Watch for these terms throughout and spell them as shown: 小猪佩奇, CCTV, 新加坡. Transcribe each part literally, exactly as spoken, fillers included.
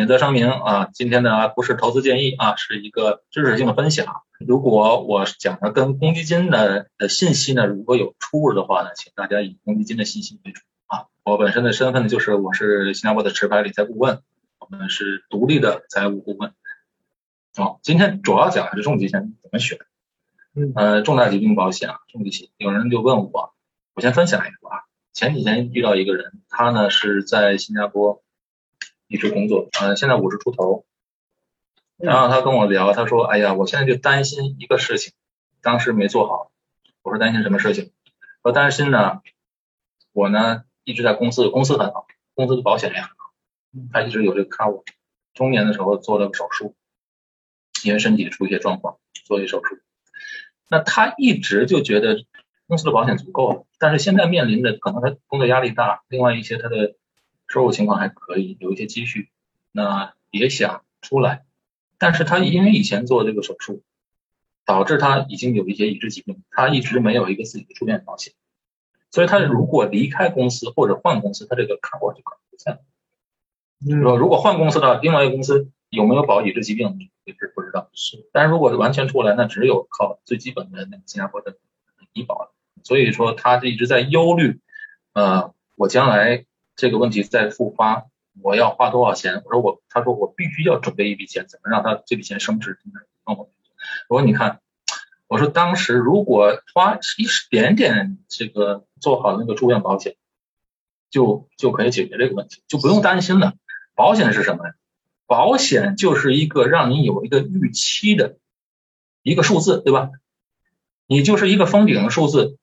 免责声明啊，今天呢不是投资建议啊，是一个知识性的分享。如果我讲的跟公积金的的信息呢，如果有出入的话呢，请大家以公积金的信息为主啊。我本身的身份呢，就是我是新加坡的持牌理财顾问，我们是独立的财务顾问。好、哦，今天主要讲的是重疾险怎么选，呃，重大疾病保险啊，重疾险。有人就问我，我先分享一个啊。前几天遇到一个人，他呢是在新加坡一直工作，呃，现在五十出头。然后他跟我聊，他说：“哎呀，我现在就担心一个事情，当时没做好。”我说：“担心什么事情？”我担心呢，我呢一直在公司，公司很好，公司的保险也很好，他一直有这个cover。中年的时候做了手术，因为身体出一些状况，做一手术。那他一直就觉得公司的保险足够了，但是现在面临的可能他工作压力大，另外一些他的收入情况还可以，有一些积蓄，那也想出来，但是他因为以前做这个手术，导致他已经有一些已知疾病，他一直没有一个自己的住院保险，所以他如果离开公司或者换公司，他这个cover就搞不下来。如果换公司的另外一个公司有没有保已知疾病也是不知道，但是如果完全出来，那只有靠最基本的那个新加坡的医保，所以说他就一直在忧虑，呃，我将来。这个问题再复发，我要花多少钱？我说我，他说我必须要准备一笔钱，怎么让他这笔钱升值？我说你看，我说当时如果花一点点这个做好那个住院保险，就就可以解决这个问题，就不用担心了。保险是什么呀？保险就是一个让你有一个预期的一个数字，对吧？你就是一个封顶的数字。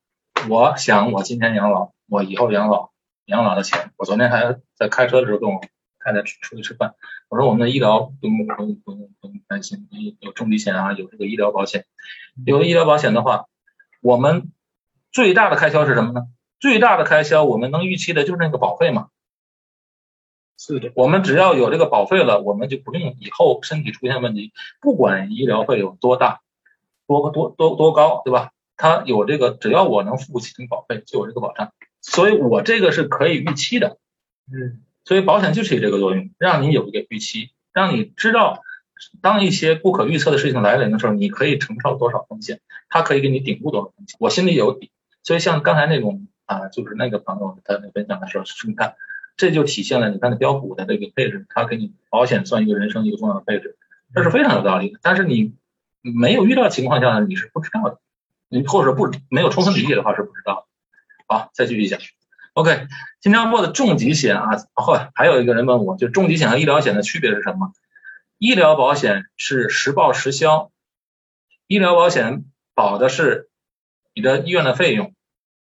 我想我今天养老，我以后养老。养老的钱，我昨天还在开车的时候跟我太太出去吃饭，我说我们的医疗不用不用不用不用担心，有重疾险啊，有这个医疗保险，有医疗保险的话，我们最大的开销是什么呢？最大的开销我们能预期的就是那个保费嘛。是的，我们只要有这个保费了，我们就不用以后身体出现问题，不管医疗费有多大多多多多高，对吧？它有这个，只要我能付起这个保费，就有这个保障。所以我这个是可以预期的，嗯，所以保险就起这个作用，让你有一个预期，让你知道当一些不可预测的事情来临的时候，你可以承受多少风险，它可以给你顶住多少风险，我心里有底。所以像刚才那种啊，就是那个朋友他分享的时候，你看这就体现了你看的标普的这个配置，它给你保险算一个人生一个重要的配置，这是非常有道理的。但是你没有遇到情况下呢，你是不知道的，你或者不没有充分理解的话是不知道的。好，再继续讲。OK， 新加坡的重疾险啊，后还有一个人问我，就重疾险和医疗险的区别是什么？医疗保险是实报实销，医疗保险保的是你的医院的费用，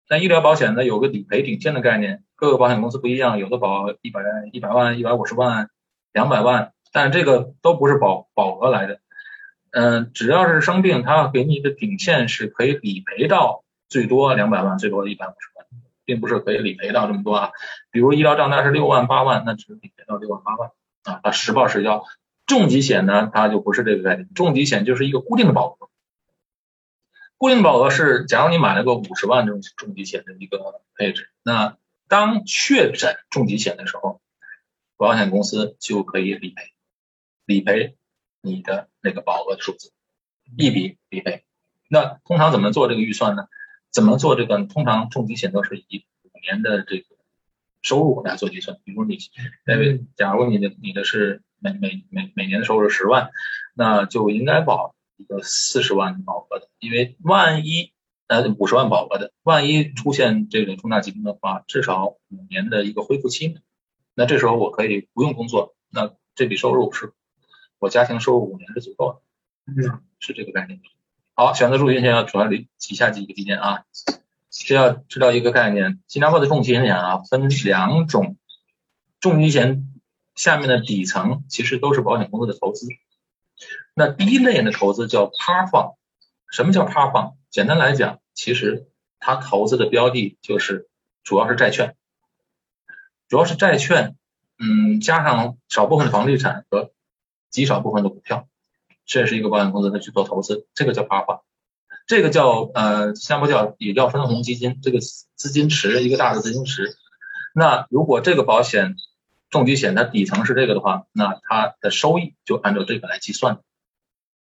但医疗保险呢有个理赔顶限的概念，各个保险公司不一样，有的保一百一百万、一百五十万、两百万，但是这个都不是保保额来的。嗯、呃，只要是生病，它给你的顶限是可以理赔到最多两百万，最多一百五十万。并不是可以理赔到这么多啊，比如医疗账单是六万八万，那只理赔到六万八万啊，它实报实销。重疾险呢，它就不是这个概念，重疾险就是一个固定的保额，固定保额是假如你买了个五十万这种重疾险的一个配置，那当确诊重疾险的时候，保险公司就可以理赔，理赔你的那个保额的数字，一笔理赔。那通常怎么做这个预算呢？怎么做这个？通常重疾险都是以五年的这个收入来做计算。比如你，因为假如你的你的是每每每每年的收入十万，那就应该保一个四十万保额的，因为万一呃五十万保额的，万一出现这种重大疾病的话，至少五年的一个恢复期。那这时候我可以不用工作，那这笔收入是我家庭收入五年是足够的，嗯，是这个概念。好，选择重疾险要主要理以下几个意见啊，是要知道一个概念，新加坡的重疾险啊分两种，重疾险下面的底层其实都是保险公司的投资。那第一类的投资叫趴放，什么叫趴放？简单来讲，其实它投资的标的就是主要是债券，主要是债券，嗯，加上少部分的房地产和极少部分的股票。这是一个保险公司，它去做投资，这个叫趴放，这个叫呃，新加坡叫也叫分红基金，这个资金池一个大的资金池。那如果这个保险重疾险它底层是这个的话，那它的收益就按照这个来计算的。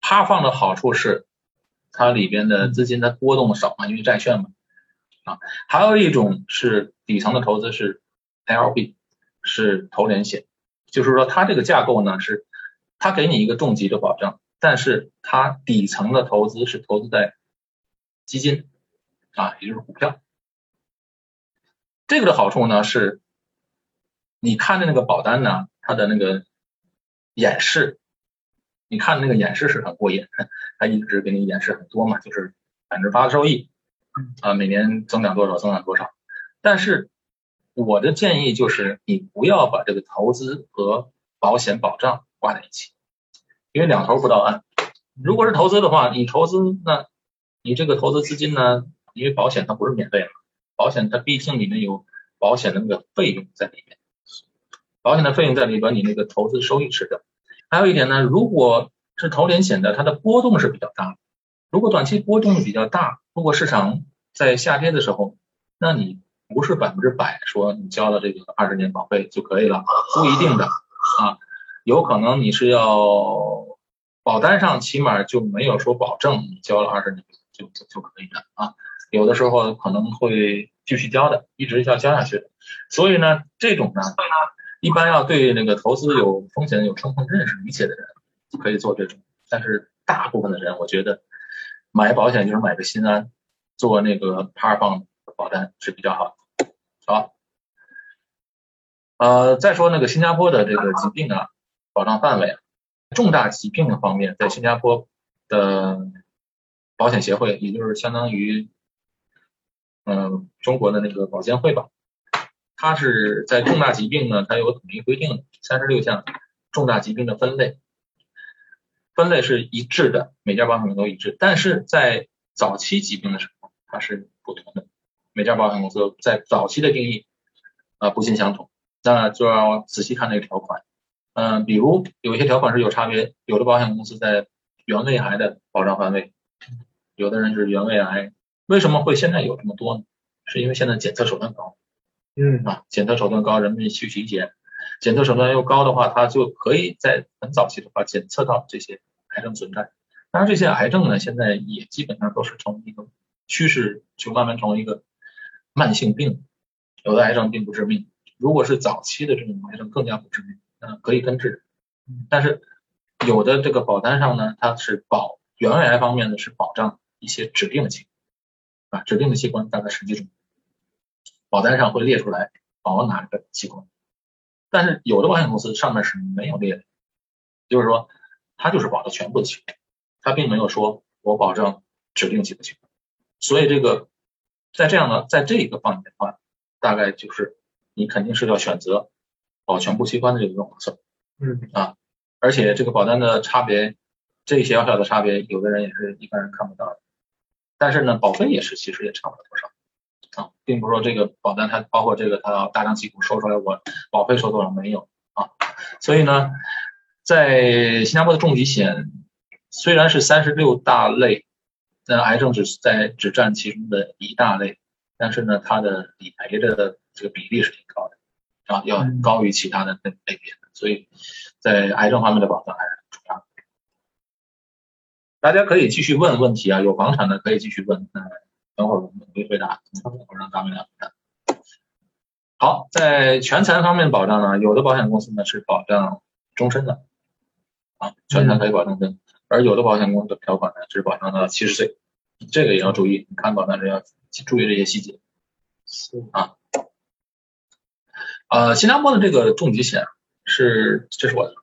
趴放的好处是它里边的资金它波动的少嘛，因为债券嘛。啊，还有一种是底层的投资是 L B， 是投连险，就是说它这个架构呢是它给你一个重疾的保障，但是它底层的投资是投资在基金啊，也就是股票。这个的好处呢是你看的那个保单呢，它的那个演示，你看的那个演示是很过瘾，它一直给你演示很多嘛，就是百分之八的收益啊，每年增长多少增长多少。但是我的建议就是你不要把这个投资和保险保障挂在一起，因为两头不到岸。如果是投资的话，你投资那你这个投资资金呢，因为保险它不是免费的，保险它毕竟里面有保险的那个费用在里面，保险的费用在里边，你那个投资收益是的。还有一点呢，如果是投连险的，它的波动是比较大的，如果短期波动比较大，如果市场在下跌的时候，那你不是百分之百说你交了这个二十年保费就可以了，不一定的啊，有可能你是要保单上起码就没有说保证你交了二十年就就就可以了啊，有的时候可能会继续交的，一直要交下去的。所以呢，这种呢，一般要对那个投资有风险有充分认识理解的人可以做这种，但是大部分的人我觉得买保险就是买个心安，做那个趴放保单是比较好的。好，呃，再说那个新加坡的这个疾病啊，保障范围啊，重大疾病的方面，在新加坡的保险协会，也就是相当于嗯、呃、中国的那个保监会吧，它是在重大疾病呢，它有统一规定的三十六项重大疾病的分类，分类是一致的，每家保险公司都一致，但是在早期疾病的时候它是不同的，每家保险公司在早期的定义啊、呃、不尽相同，那就要仔细看这个条款。嗯、呃，比如有一些条款是有差别，有的保险公司在原位癌的保障范围，有的人是原位癌。为什么会现在有这么多呢？是因为现在检测手段高，嗯啊，检测手段高，人们去理解，检测手段又高的话，它就可以在很早期的话检测到这些癌症存在。当然，这些癌症呢，现在也基本上都是从一个趋势，就慢慢从一个慢性病，有的癌症并不致命，如果是早期的这种癌症更加不致命，那可以根治。但是有的这个保单上呢，它是保原位癌方面呢是保障一些指定的情况。啊、指定的器官大概十几种，保单上会列出来保哪个器官，但是有的保险公司上面是没有列的，就是说它就是保的全部的器官，它并没有说我保证指定几个器官，所以这个在这样的在这一个方面的话，大概就是你肯定是要选择保全部器官的这种划算，嗯啊，而且这个保单的差别，这些小小的差别，有的人也是一般人看不到的。但是呢，保费也是其实也差不了多少啊，并不是说这个保单它包括这个它大张旗鼓说出来我保费收多少没有啊，所以呢，在新加坡的重疾险虽然是三十六大类，但癌症只在只占其中的一大类，但是呢，它的理赔的这个比例是挺高的啊，要高于其他的类别，所以在癌症方面的保障还是。大家可以继续问问题啊，有房产的可以继续问，嗯，等会儿我们会回答，等会儿让咱们俩回答。好，在全残方面保障呢，有的保险公司呢是保障终身的，啊，全残可以保终身，嗯，而有的保险公司的条款呢是保障到七十岁，这个也要注意，你看保单时要注意这些细节。是啊，呃，新加坡的这个重疾险是，这是我的。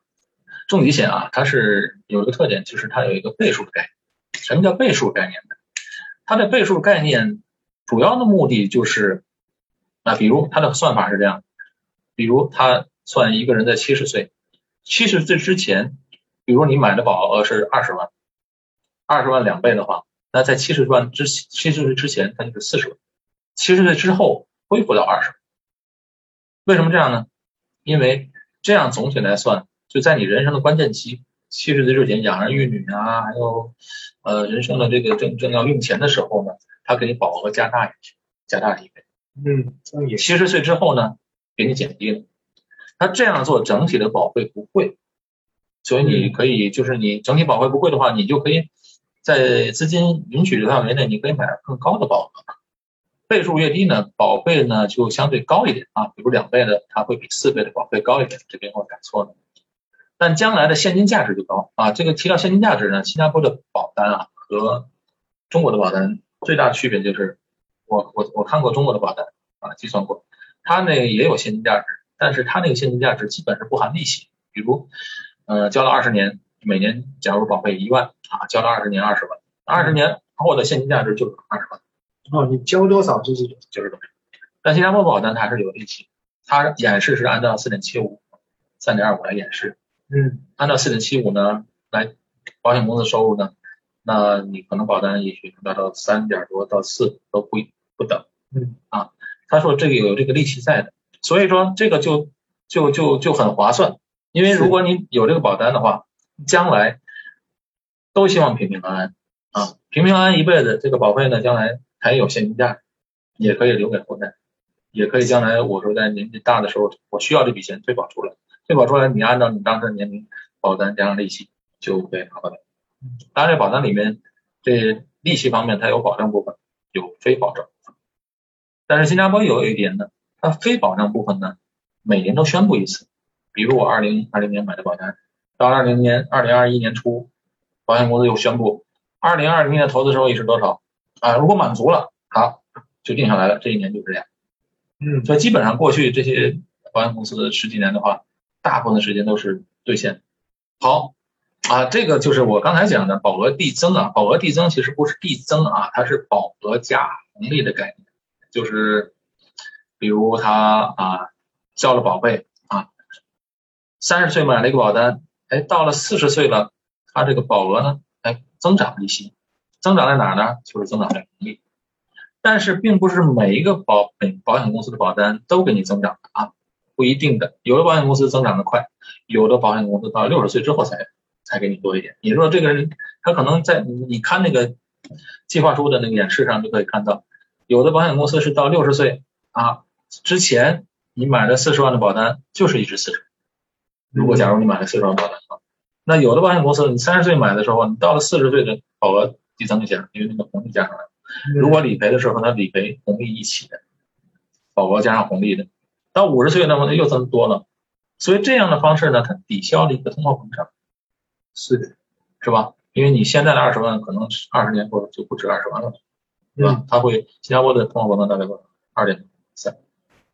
重疾险啊，它是有一个特点，就是它有一个倍数的概念。什么叫倍数概念呢？它的倍数概念主要的目的就是，啊，比如它的算法是这样，比如它算一个人在七十岁， 七十岁之前，比如你买的保额是二十万，二十万两倍的话，那在七十万之七十岁之前它就是四十万，七十岁之后恢复到二十万。为什么这样呢？因为这样总体来算，就在你人生的关键期，七十岁之前养儿育女啊，还有呃人生的这个正正要用钱的时候呢，他给你保额加大一些，加大一倍。嗯，七十岁之后呢，给你减低了。那这样做整体的保费不贵，所以你可以就是你整体保费不贵的话，你就可以在资金允许的范围内，你可以买更高的保额，倍数越低呢，保费呢就相对高一点啊，比如两倍的它会比四倍的保费高一点，这边我改错了。但将来的现金价值就高啊，这个提到现金价值呢，新加坡的保单啊和中国的保单最大区别就是我我我看过中国的保单啊，计算过，它那也有现金价值，但是它那个现金价值基本是不含利息，比如呃交了二十年，每年假如保费一万啊，交了二十年二十万，二十年后的现金价值就是二十万。哦，你交多少就是就是多少，但新加坡保单它还是有利息，它演示是按照 四点七五 三点二五 来演示，嗯，按照 四点七五 呢来保险公司收入呢，那你可能保单也许达到三点多到四都不不等，嗯啊，他说这个有这个利息在的，所以说这个就就就就很划算，因为如果你有这个保单的话，将来都希望平平安安啊，平平安安一辈子，这个保费呢将来还有现金价值，也可以留给后代，也可以将来我说在年纪大的时候，我需要这笔钱退保出来，退保出来你按照你当时的年龄保单加上利息就可以拿到了。当然这保单里面这利息方面它有保障部分，有非保障部分，但是新加坡有一点呢，它非保障部分呢每年都宣布一次，比如我二零二零年买的保单，到二零年二零二一年初保险公司又宣布二零二零年的投资收益是多少啊，如果满足了，好，就定下来了，这一年就这样。嗯，所以基本上过去这些保险公司十几年的话，大部分时间都是兑现。好，啊，这个就是我刚才讲的保额递增啊，保额递增其实不是递增啊，它是保额加红利的概念，就是比如他啊交了保费啊，三十岁买了一个保单，哎，到了四十岁了，他这个保额呢，哎，增长一些。增长在哪呢？就是增长在红利，但是并不是每一个保每保险公司的保单都给你增长啊，不一定的。有的保险公司增长的快，有的保险公司到六十岁之后才才给你多一点。你说这个人他可能在你看那个计划书的那个演示上就可以看到，有的保险公司是到六十岁啊之前你买了四十万的保单就是一直四十。如果假如你买了四十万保单，那有的保险公司你三十岁买的时候，你到了四十岁的保额。递增一下，因为那个红利加上来，如果理赔的时候，它理赔红利一起的，保额加上红利的，到五十岁那么它又增多了，所以这样的方式呢，它抵消了一个通货膨胀，是的，是吧？因为你现在的二十万，可能二十年后就不止二十万了，是吧？嗯、它会新加坡的通货膨胀大概二点三，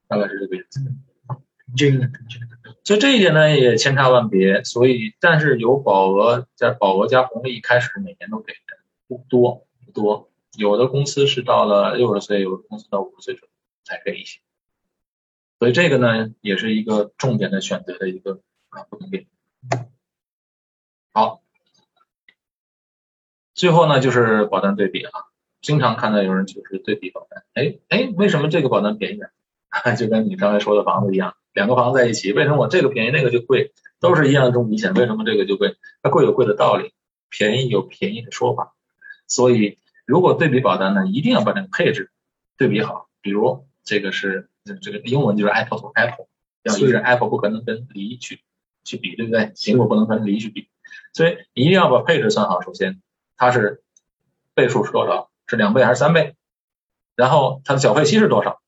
大概是这个样子。这个，所以这一点呢也千差万别，所以但是有保额加保额加红利，一开始每年都给的。不多不多，有的公司是到了六十岁，有的公司到五十岁才给一些，所以这个呢也是一个重点的选择的一个啊不同点。好，最后呢就是保单对比啊，经常看到有人就是对比保单，哎哎，为什么这个保单便宜啊？就跟你刚才说的房子一样，两个房子在一起，为什么我这个便宜那个就贵？都是一样的重疾险，为什么这个就贵？它贵有贵的道理，便宜有便宜的说法。所以如果对比保单呢，一定要把这个配置对比好，比如这个是这个英文就是 Apple to Apple， 要一致 Apple 不可能跟梨去去比，对不对？苹果不能跟梨去比，所以一定要把配置算好。首先它是倍数是多少，是两倍还是三倍，然后它的缴费期是多少，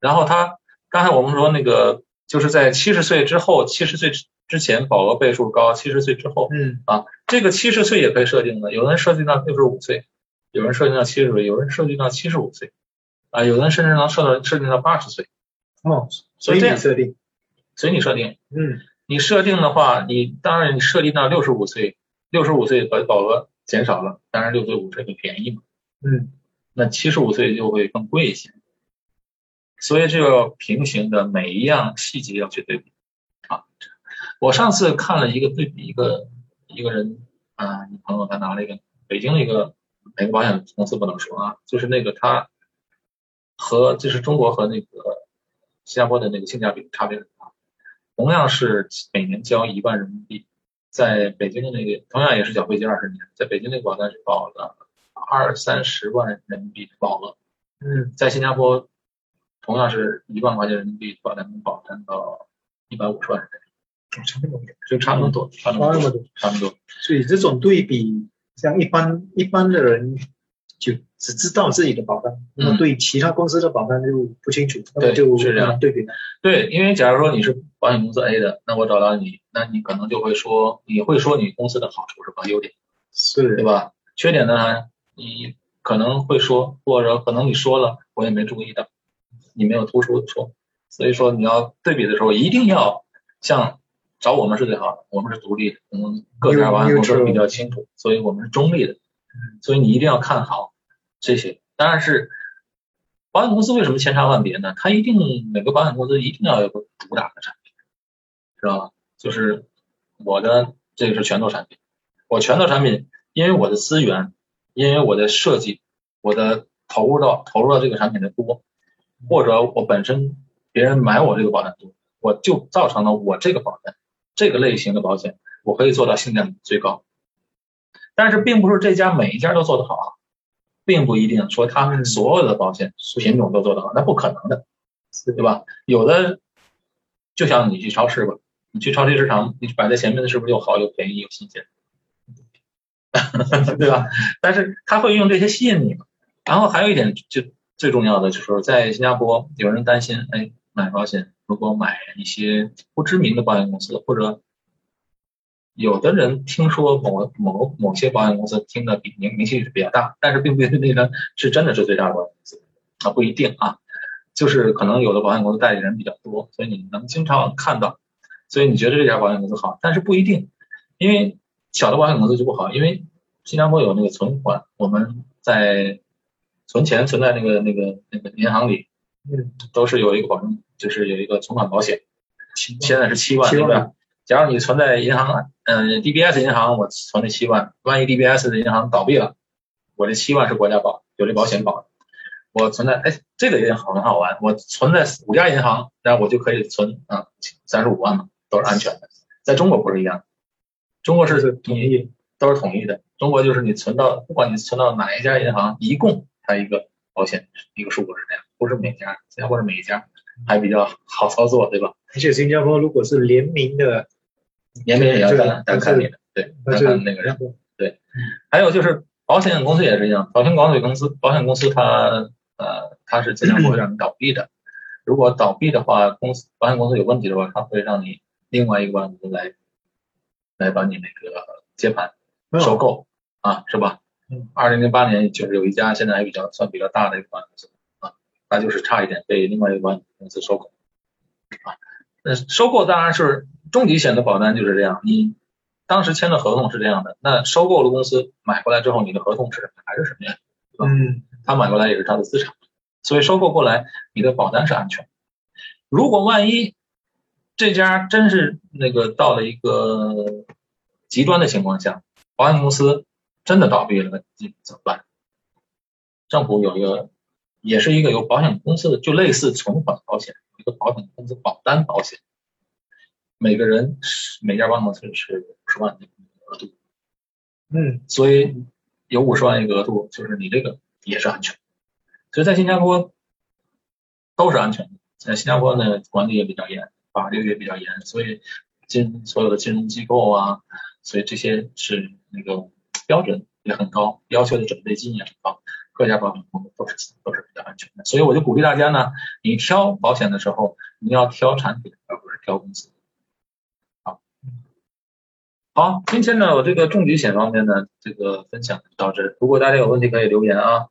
然后它刚才我们说那个就是在七十岁之后，七十岁之前保额倍数高，七十岁之后，嗯啊，这个七十岁也可以设定的，有人设定到六十五岁，有人设定到七十岁，有人设定到七十五岁，啊，有人甚至能设到设定到八十岁，哦，所以你设定，所以你设定，嗯，你设定的话，你当然你设定到六十五岁，六十五岁把保额减少了，当然六十五岁会便宜嘛，嗯，那七十五岁就会更贵一些，所以就要平行的每一样细节要去对比，啊。我上次看了一个对比，一个一个人啊，一朋友他拿了一个北京的一个哪个保险公司不能说啊，就是那个他和就是中国和那个新加坡的那个性价比差别很大，同样是每年交一万人民币，在北京的那个同样也是缴费期二十年，在北京那个保单是保了二三十万人民币保额，嗯，在新加坡同样是一万块钱人民币保单能保单到一百五十万人的，差那么多，就差那么多，差那么多，差那么多。所以这种对比，像一般一般的人就只知道自己的保单，那、嗯、对其他公司的保单就不清楚，那么就很难对比了。对，因为假如说你是保险公司 A 的，那我找到你，那你可能就会说，你会说你公司的好处是吧，优点，是，对吧？缺点呢，还你可能会说，或者可能你说了，我也没注意到，你没有突出的说。所以说你要对比的时候，一定要像找我们是最好的，我们是独立的，我们各家保险公司比较清楚，所以我们是中立的，所以你一定要看好这些。当然是保险公司为什么千差万别呢？它一定每个保险公司一定要有个主打的产品，知道吧？就是我的这个是拳头产品，我拳头产品，因为我的资源，因为我的设计，我的投入到投入到这个产品的多，或者我本身别人买我这个保单多，我就造成了我这个保单这个类型的保险我可以做到性价比最高。但是并不是这家每一家都做得好啊，并不一定说他们所有的保险品种都做得好，那不可能的，对吧？有的就像你去超市吧，你去超级市场，你摆在前面的是不是又好又便宜又新鲜，对吧？但是他会用这些吸引你。然后还有一点就最重要的就是在新加坡有人担心，哎，买保险如果买一些不知名的保险公司，或者有的人听说某某某些保险公司听的比名名气比较大，但是并不一定呢是真的是最大的保险公司啊，不一定啊，就是可能有的保险公司代理人比较多，所以你能经常看到，所以你觉得这家保险公司好，但是不一定，因为小的保险公司就不好，因为新加坡有那个存款，我们在存钱存在那个那个那个银行里，嗯，都是有一个保证，就是有一个存款保险，现在是七万，对吧？假如你存在银行，嗯、呃、，D B S 银行我存了七万，万一 D B S 的银行倒闭了，我这七万是国家保，有这保险保的。我存在，哎，这个也好很好玩，我存在五家银行，然后我就可以存啊三十五万嘛，都是安全的。在中国不是一样，中国是统一，都是统一的。中国就是你存到，不管你存到哪一家银行，一共它一个保险一个数额是这样，不是每家，新加坡是每一家，还比较好操作，对吧？而且新加坡如果是联名的，联名也要看单看你的，对，单看那个人，对。还有就是保险公司也是一样，保险管理公司，保险公司它呃它是经常会让你倒闭的，如果倒闭的话，公司保险公司有问题的话，它会让你另外一个保险公司来来把你那个接盘收购啊，是吧？二零零八年就是有一家现在还比较算比较大的一个保险公司啊，它就是差一点被另外一个保险公司收购啊。那收购当然是中级险的保单就是这样，你当时签的合同是这样的，那收购的公司买过来之后，你的合同是还是什么样？嗯，他买过来也是他的资产，所以收购过来你的保单是安全。如果万一这家真是那个到了一个极端的情况下，保险公司真的倒闭了怎么办？政府有一个，也是一个有保险公司的，就类似存款保险，一个保险公司保单保险，每个人每家保险公司是五十万的额度，嗯，所以有五十万一个额度，就是你这个也是安全，所以在新加坡都是安全的。在新加坡呢，管理也比较严，法律也比较严，所以金所有的金融机构啊，所以这些是那个。标准也很高，要求的准备金也很高，各家保险公司都是都是比较安全的。所以我就鼓励大家呢，你挑保险的时候，你要挑产品而不是挑公司。好，好，今天呢我这个重疾险方面呢这个分享到这，如果大家有问题可以留言啊。